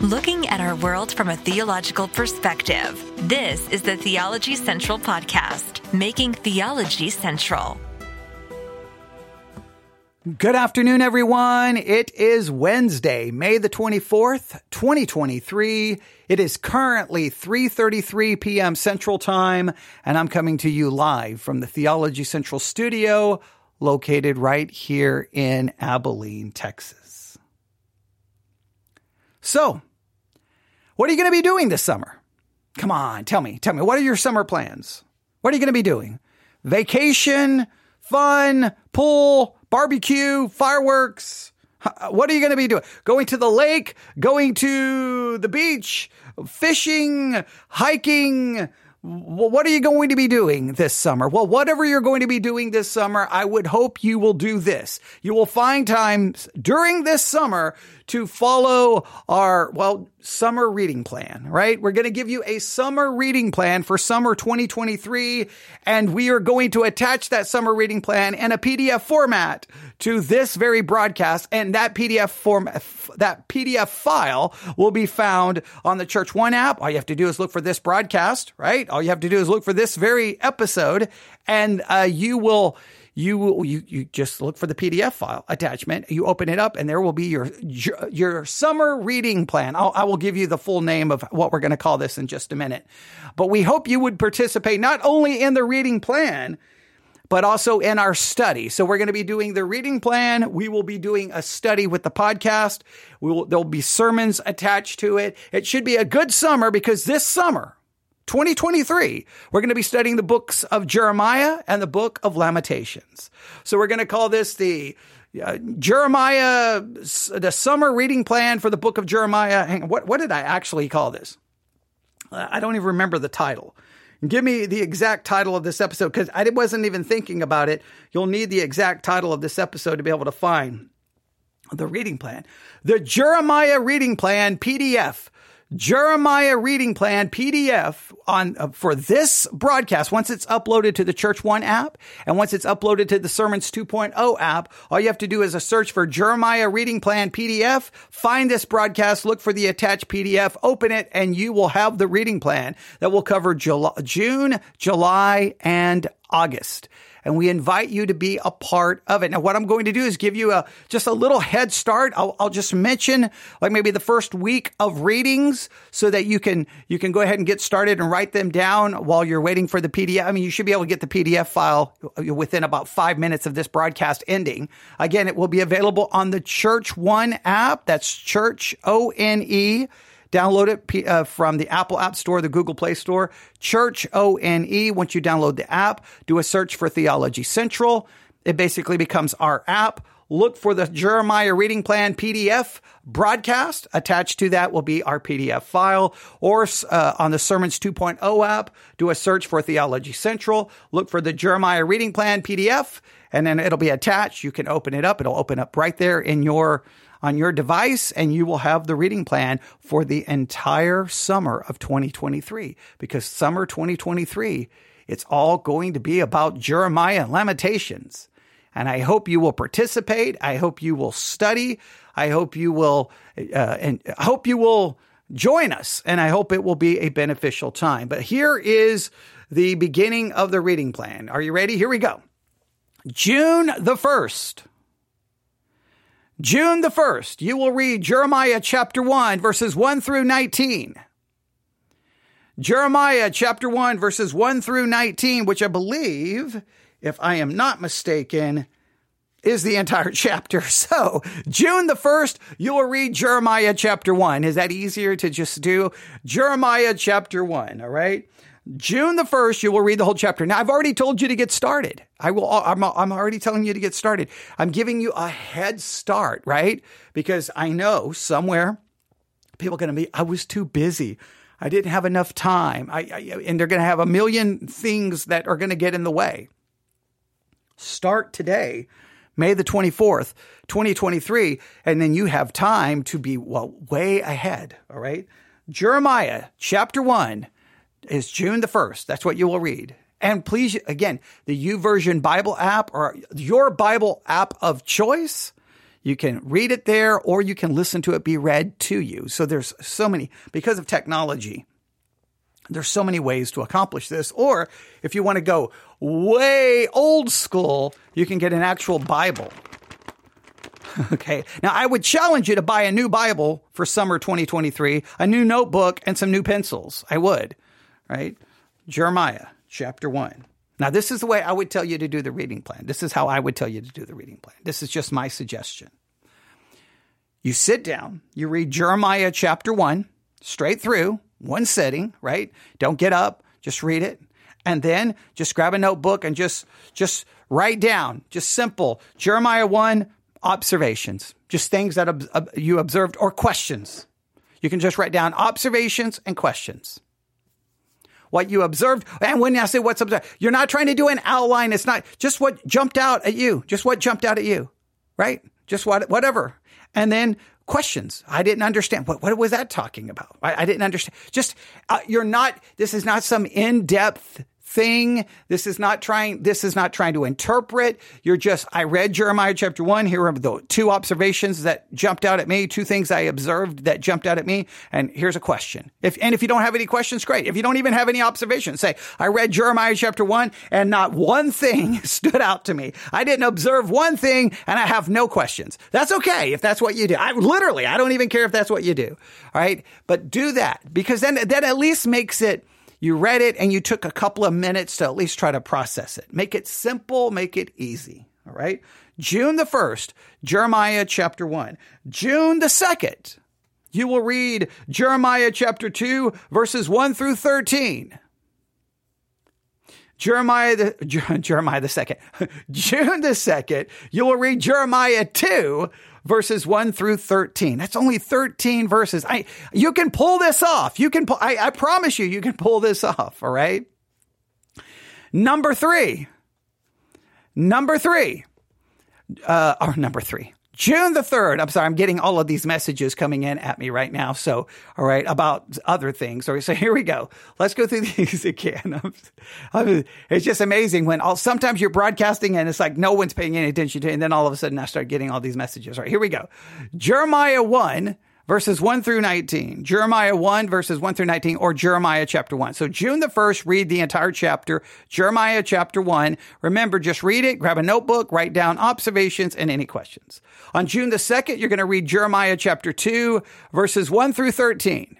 Looking at our world from a theological perspective. This is the Theology Central podcast, making theology central. Good afternoon, everyone. It is Wednesday, May the 24th, 2023. It is currently 3:33 p.m. Central Time, and I'm coming to you live from the Theology Central studio located right here in Abilene, Texas. So, what are you going to be doing this summer? Come on, tell me, what are your summer plans? What are you going to be doing? Vacation, fun, pool, barbecue, fireworks. What are you going to be doing? Going to the lake, going to the beach, fishing, hiking. What are you going to be doing this summer? Well, whatever you're going to be doing this summer, I would hope you will do this. You will find time during this summer to follow our, summer reading plan, right? We're going to give you a summer reading plan for summer 2023, and we are going to attach that summer reading plan in a PDF format to this very broadcast, and that PDF file will be found on the Church One app. All you have to do is look for this broadcast, right? All you have to do is look for this very episode, and you just look for the PDF file attachment. You open it up, and there will be your summer reading plan. I will give you the full name of what we're going to call this in just a minute. But we hope you would participate not only in the reading plan, but also in our study. So we're going to be doing the reading plan. We will be doing a study with the podcast. There'll be sermons attached to it. It should be a good summer because this summer, 2023, we're going to be studying the books of Jeremiah and the book of Lamentations. So we're going to call this the Jeremiah, the summer reading plan for the book of Jeremiah. Hang on, what did I actually call this? I don't even remember the title. Give me the exact title of this episode because I wasn't even thinking about it. You'll need the exact title of this episode to be able to find the reading plan. The Jeremiah reading plan PDF. Jeremiah reading plan PDF for this broadcast. Once it's uploaded to the Church One app and once it's uploaded to the Sermons 2.0 app, all you have to do is a search for Jeremiah reading plan PDF, find this broadcast, look for the attached PDF, open it, and you will have the reading plan that will cover June, July, and August. And we invite you to be a part of it. Now, what I'm going to do is give you just a little head start. I'll just mention like maybe the first week of readings so that you can go ahead and get started and write them down while you're waiting for the PDF. I mean, you should be able to get the PDF file within about 5 minutes of this broadcast ending. Again, it will be available on the Church One app. That's Church One. Download it from the Apple App Store, the Google Play Store, Church One. Once you download the app, do a search for Theology Central. It basically becomes our app. Look for the Jeremiah Reading Plan PDF broadcast. Attached to that will be our PDF file. Or on the Sermons 2.0 app, do a search for Theology Central. Look for the Jeremiah Reading Plan PDF, and then it'll be attached. You can open it up. It'll open up right there on your device, and you will have the reading plan for the entire summer of 2023. Because summer 2023, it's all going to be about Jeremiah and Lamentations. And I hope you will participate. I hope you will study. I hope you will, join us. And I hope it will be a beneficial time. But here is the beginning of the reading plan. Are you ready? Here we go. June the 1st, you will read Jeremiah chapter 1, verses 1 through 19. Jeremiah chapter 1, verses 1 through 19, which I believe, if I am not mistaken, is the entire chapter. So June the 1st, you will read Jeremiah chapter 1. Is that easier to just do? Jeremiah chapter 1, all right? June the 1st, you will read the whole chapter. Now, I've already told you to get started. I'm already telling you to get started. I'm giving you a head start, right? Because I know somewhere people are going to be, I was too busy. I didn't have enough time. And they're going to have a million things that are going to get in the way. Start today, May the 24th, 2023, and then you have time to be way ahead, all right? Jeremiah chapter 1. Is June the 1st. That's what you will read. And please, again, the YouVersion Bible app or your Bible app of choice, You can read it there, or you can listen to it be read to you. So there's so many, because of technology, there's so many ways to accomplish this. Or if you want to go way old school, you can get an actual Bible. Okay. Now, I would challenge you to buy a new Bible for summer 2023, a new notebook, and some new pencils. I would, right? Jeremiah chapter 1. Now, this is the way I would tell you to do the reading plan. This is how I would tell you to do the reading plan. This is just my suggestion. You sit down, you read Jeremiah chapter 1 straight through, one sitting, right? Don't get up, just read it. And then just grab a notebook and just write down, just simple, Jeremiah 1 observations, just things that you observed, or questions. You can just write down observations and questions. What you observed, and when I say what's observed, you're not trying to do an outline. It's not just what jumped out at you, right? Just whatever. And then questions. I didn't understand. What was that talking about? I didn't understand. Just, this is not some in-depth thing. This is not trying to interpret. I read Jeremiah chapter 1. Here are the two observations that jumped out at me, two things I observed that jumped out at me. And here's a question. If you don't have any questions, great. If you don't even have any observations, say, I read Jeremiah chapter 1 and not one thing stood out to me. I didn't observe one thing and I have no questions. That's okay if that's what you do. I don't even care if that's what you do. All right. But do that, because then that at least makes it, you read it and you took a couple of minutes to at least try to process it. Make it simple, make it easy. All right. June the 1st, Jeremiah chapter 1. June the 2nd, you will read Jeremiah chapter 2, verses 1 through 13. June the 2nd, you will read Jeremiah 2, verses 1 through 13. That's only 13 verses. You can pull this off. I promise you, you can pull this off. All right. Number three. June the 3rd. I'm sorry, I'm getting all of these messages coming in at me right now. So, all right, about other things. All right, so here we go. Let's go through these again. It's just amazing when sometimes you're broadcasting and it's like no one's paying any attention to it. And then all of a sudden I start getting all these messages. All right, here we go. Jeremiah 1, verses 1 through 19. Jeremiah 1, verses 1 through 19, or Jeremiah chapter 1. So June the 1st, read the entire chapter, Jeremiah chapter 1. Remember, just read it, grab a notebook, write down observations and any questions. On June the 2nd, you're going to read Jeremiah chapter 2, verses 1 through 13.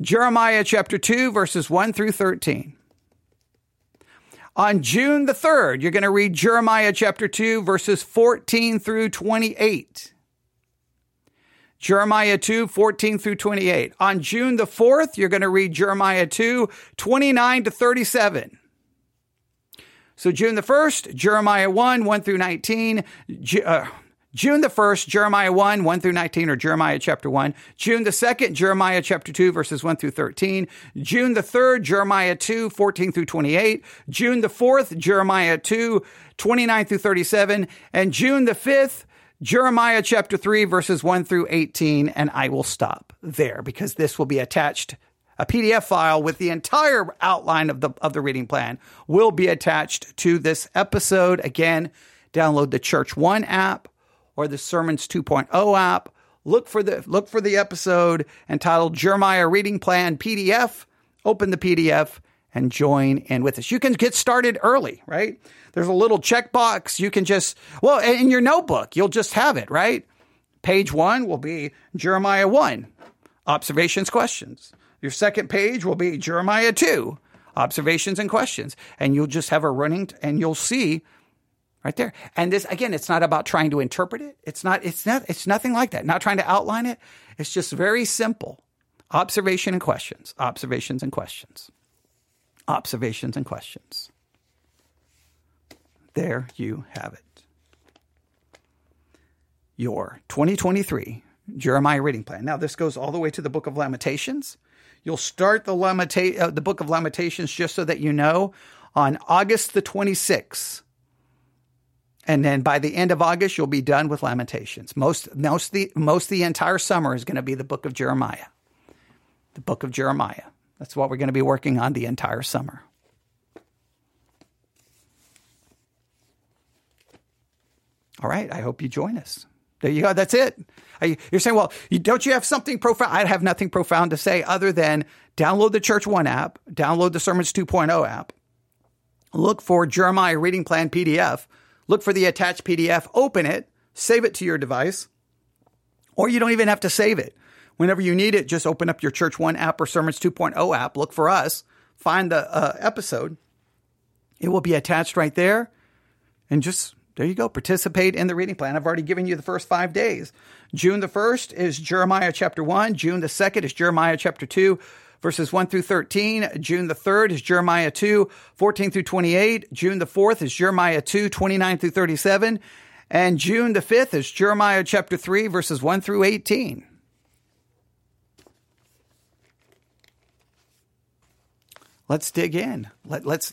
Jeremiah chapter 2, verses 1 through 13. On June the 3rd, you're going to read Jeremiah chapter 2, verses 14 through 28. Jeremiah 2, 14 through 28. On June the 4th, you're going to read Jeremiah 2, 29 to 37. So June the 1st, Jeremiah 1, 1 through 19. June the 1st, Jeremiah 1, 1 through 19, or Jeremiah chapter 1. June the 2nd, Jeremiah chapter 2, verses 1 through 13. June the 3rd, Jeremiah 2, 14 through 28. June the 4th, Jeremiah 2, 29 through 37. And June the 5th, Jeremiah chapter 3, verses 1 through 18. And I will stop there, because this will be attached. A PDF file with the entire outline of the reading plan will be attached to this episode. Again, download the Church One app or the Sermons 2.0 app. Look for the episode entitled Jeremiah Reading Plan PDF. Open the PDF and join in with us. You can get started early, right? There's a little checkbox. You can in your notebook, you'll just have it, right? Page 1 will be Jeremiah 1, observations, questions. Your second page will be Jeremiah 2, observations and questions. And you'll just have a running, and you'll see right there. And this, again, it's not about trying to interpret it. It's nothing like that. Not trying to outline it. It's just very simple. Observation and questions, observations and questions. Observations and questions. There you have it. Your 2023 Jeremiah reading plan. Now, this goes all the way to the book of Lamentations. You'll start the book of Lamentations, just so that you know, on August the 26th. And then by the end of August, you'll be done with Lamentations. Most the entire summer is going to be the book of Jeremiah. The book of Jeremiah. That's what we're going to be working on the entire summer. All right. I hope you join us. There you go. That's it. You're saying, well, don't you have something profound? I have nothing profound to say other than download the Church One app, download the Sermons 2.0 app, look for Jeremiah Reading Plan PDF, look for the attached PDF, open it, save it to your device, or you don't even have to save it. Whenever you need it, just open up your Church One app or Sermons 2.0 app, look for us, find the episode. It will be attached right there, and just, there you go, participate in the reading plan. I've already given you the first 5 days. June the 1st is Jeremiah chapter 1. June the 2nd is Jeremiah chapter 2, verses 1 through 13. June the 3rd is Jeremiah 2, 14 through 28. June the 4th is Jeremiah 2, 29 through 37. And June the 5th is Jeremiah chapter 3, verses 1 through 18. Let's dig in. Let's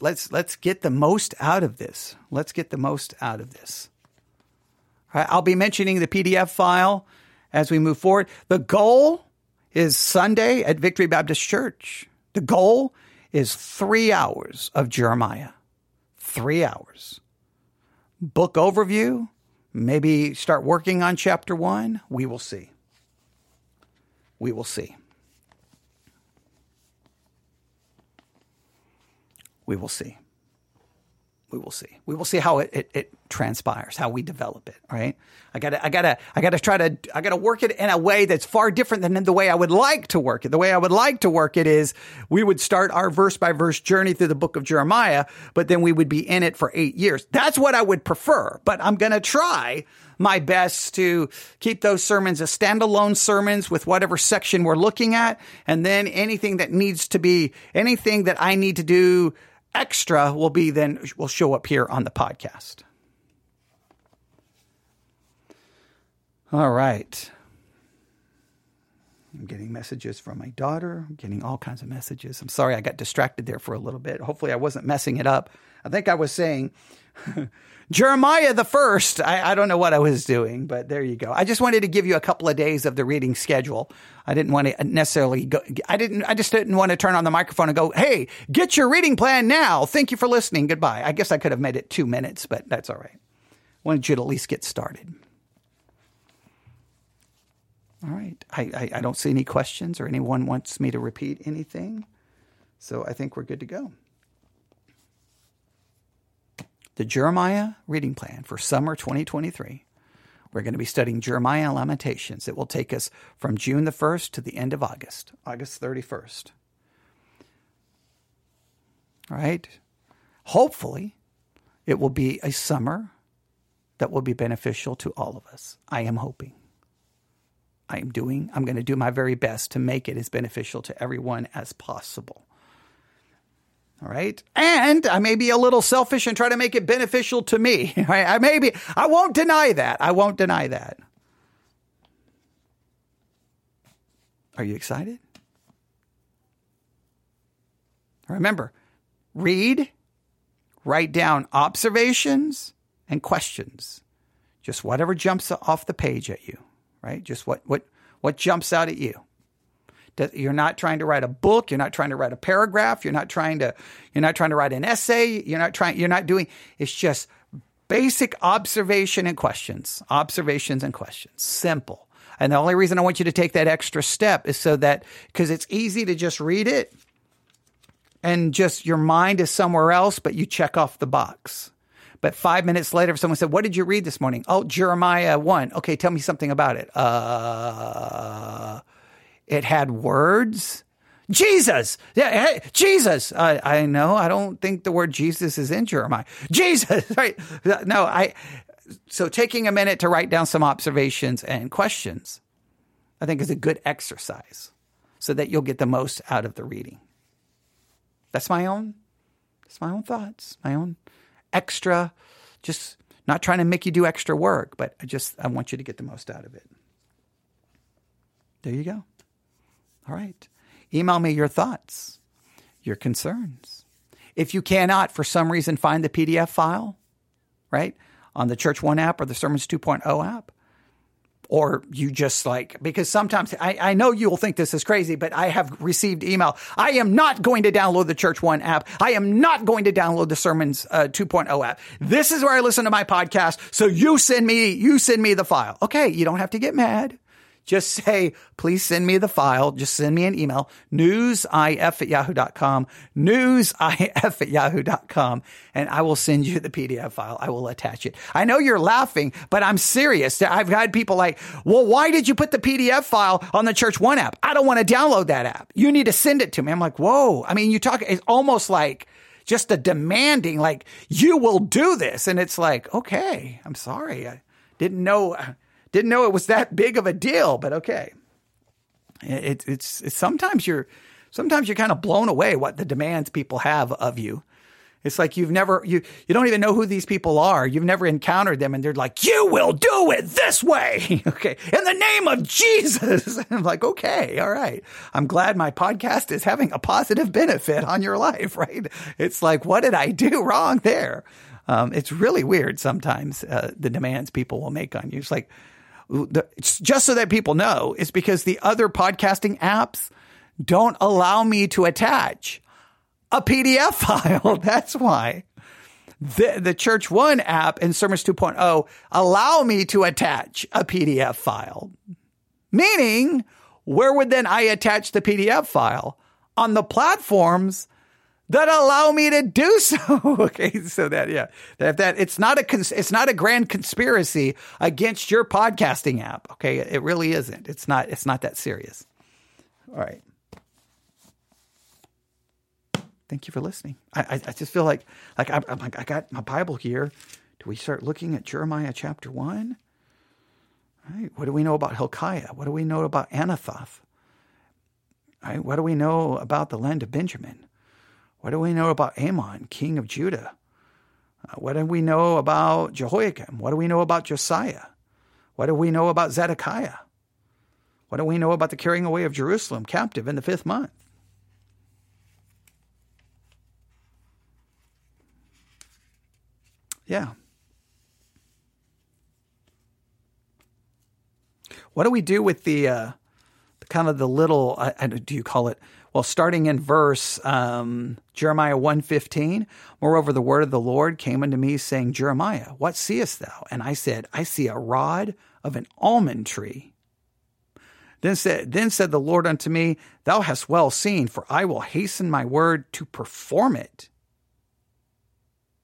get the most out of this. Let's get the most out of this. All right, I'll be mentioning the PDF file as we move forward. The goal is Sunday at Victory Baptist Church. The goal is 3 hours of Jeremiah. 3 hours. Book overview. Maybe start working on chapter 1. We will see. We will see. We will see. We will see. We will see how it transpires, how we develop it. All right. I gotta work it in a way that's far different than the way I would like to work it. The way I would like to work it is we would start our verse by verse journey through the book of Jeremiah, but then we would be in it for 8 years. That's what I would prefer, but I'm gonna try my best to keep those sermons as standalone sermons with whatever section we're looking at, and then anything that I need to do extra will show up here on the podcast. All right. I'm getting messages from my daughter. I'm getting all kinds of messages. I'm sorry I got distracted there for a little bit. Hopefully I wasn't messing it up. I think I was saying Jeremiah the 1st. I don't know what I was doing, but there you go. I just wanted to give you a couple of days of the reading schedule. I didn't want to necessarily go. I just didn't want to turn on the microphone and go, hey, get your reading plan now. Thank you for listening. Goodbye. I guess I could have made it 2 minutes, but that's all right. I wanted you to at least get started. All right. I don't see any questions or anyone wants me to repeat anything. So I think we're good to go. The Jeremiah Reading Plan for summer 2023. We're going to be studying Jeremiah and Lamentations. It will take us from June the 1st to the end of August, August 31st. All right. Hopefully, it will be a summer that will be beneficial to all of us. I am hoping. I'm going to do my very best to make it as beneficial to everyone as possible. All right. And I may be a little selfish and try to make it beneficial to me. Right? I won't deny that. I won't deny that. Are you excited? Remember, read, write down observations and questions. Just whatever jumps off the page at you. Right? Just what jumps out at you. You're not trying to write a book. You're not trying to write a paragraph. You're not trying to write an essay. It's just basic observation and questions. Observations and questions. Simple. And the only reason I want you to take that extra step is so that, because it's easy to just read it and just your mind is somewhere else, but you check off the box. But 5 minutes later, if someone said, what did you read this morning? Oh, Jeremiah 1. Okay, tell me something about it. It had words. Jesus. Yeah, hey, Jesus. I know. I don't think the word Jesus is in Jeremiah. Jesus, right? No, so taking a minute to write down some observations and questions, I think is a good exercise so that you'll get the most out of the reading. That's my own thoughts, my own extra, just not trying to make you do extra work, but I want you to get the most out of it. There you go. All right. Email me your thoughts, your concerns. If you cannot, for some reason, find the PDF file, right, on the Church One app or the Sermons 2.0 app, or you just like, because sometimes I know you'll think this is crazy, but I have received email. I am not going to download the Church One app. I am not going to download the Sermons 2.0 app. This is where I listen to my podcast. So you send me the file. Okay. You don't have to get mad. Just say, please send me the file. Just send me an email, newsif@yahoo.com, newsif@yahoo.com, and I will send you the PDF file. I will attach it. I know you're laughing, but I'm serious. I've had people like, well, why did you put the PDF file on the Church One app? I don't want to download that app. You need to send it to me. I'm like, whoa. I mean, you talk, it's almost like just a demanding, like, you will do this. And it's like, okay, I'm sorry. I didn't know it was that big of a deal, but okay. It's sometimes you're kind of blown away what the demands people have of you. It's like you don't even know who these people are. You've never encountered them, and they're like, "You will do it this way, okay? In the name of Jesus." And I'm like, okay, all right. I'm glad my podcast is having a positive benefit on your life, right? It's like, what did I do wrong there? It's really weird sometimes the demands people will make on you. It's like, just so that people know, it's because the other podcasting apps don't allow me to attach a PDF file. That's why the Church One app and Sermons 2.0 allow me to attach a PDF file. Meaning, where would then I attach the PDF file? On the platforms that allow me to do so. Okay, so that it's not a grand conspiracy against your podcasting app. Okay, it really isn't. It's not that serious. All right. Thank you for listening. I just feel like I'm like, I got my Bible here. Do we start looking at Jeremiah chapter 1? All right. What do we know about Hilkiah? What do we know about Anathoth? All right. What do we know about the land of Benjamin? What do we know about Amon, king of Judah? What do we know about Jehoiakim? What do we know about Josiah? What do we know about Zedekiah? What do we know about the carrying away of Jerusalem captive in the 5th month? Yeah. What do we do with the kind of the little, do you call it? Well, starting in verse Jeremiah 1:15, moreover, the word of the Lord came unto me, saying, Jeremiah, what seest thou? And I said, I see a rod of an almond tree. Then said the Lord unto me, thou hast well seen, for I will hasten my word to perform it.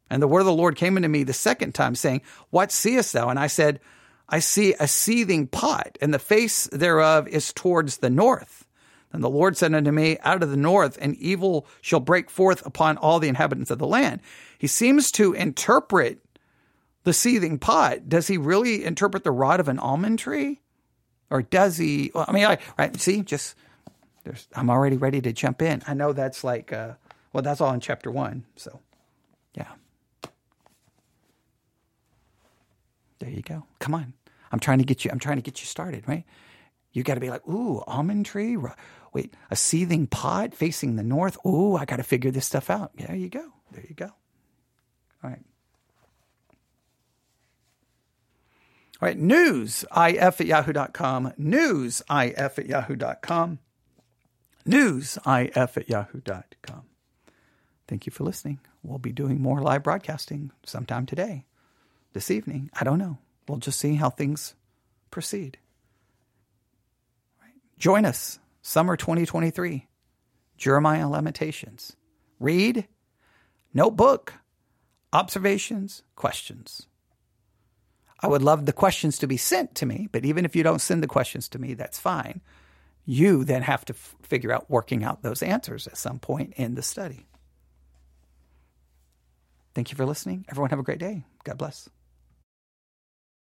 And the word of the Lord came unto me the second time, saying, what seest thou? And I said, I see a seething pot, and the face thereof is towards the north. And the Lord said unto me, out of the north, an evil shall break forth upon all the inhabitants of the land. He seems to interpret the seething pot. Does he really interpret the rod of an almond tree? Or does he? Well, I mean, right? See, just I'm already ready to jump in. I know that's like, well, that's all in chapter 1. So, yeah. There you go. Come on. I'm trying to get you started, right? You got to be like, ooh, almond tree. Wait, a seething pot facing the north. Ooh, I got to figure this stuff out. There you go. There you go. All right. All right. newsif@yahoo.com. newsif@yahoo.com. newsif@yahoo.com. Thank you for listening. We'll be doing more live broadcasting sometime today, this evening. I don't know. We'll just see how things proceed. Join us, summer 2023, Jeremiah Lamentations. Read, notebook, observations, questions. I would love the questions to be sent to me, but even if you don't send the questions to me, that's fine. You then have to figure out working out those answers at some point in the study. Thank you for listening. Everyone have a great day. God bless.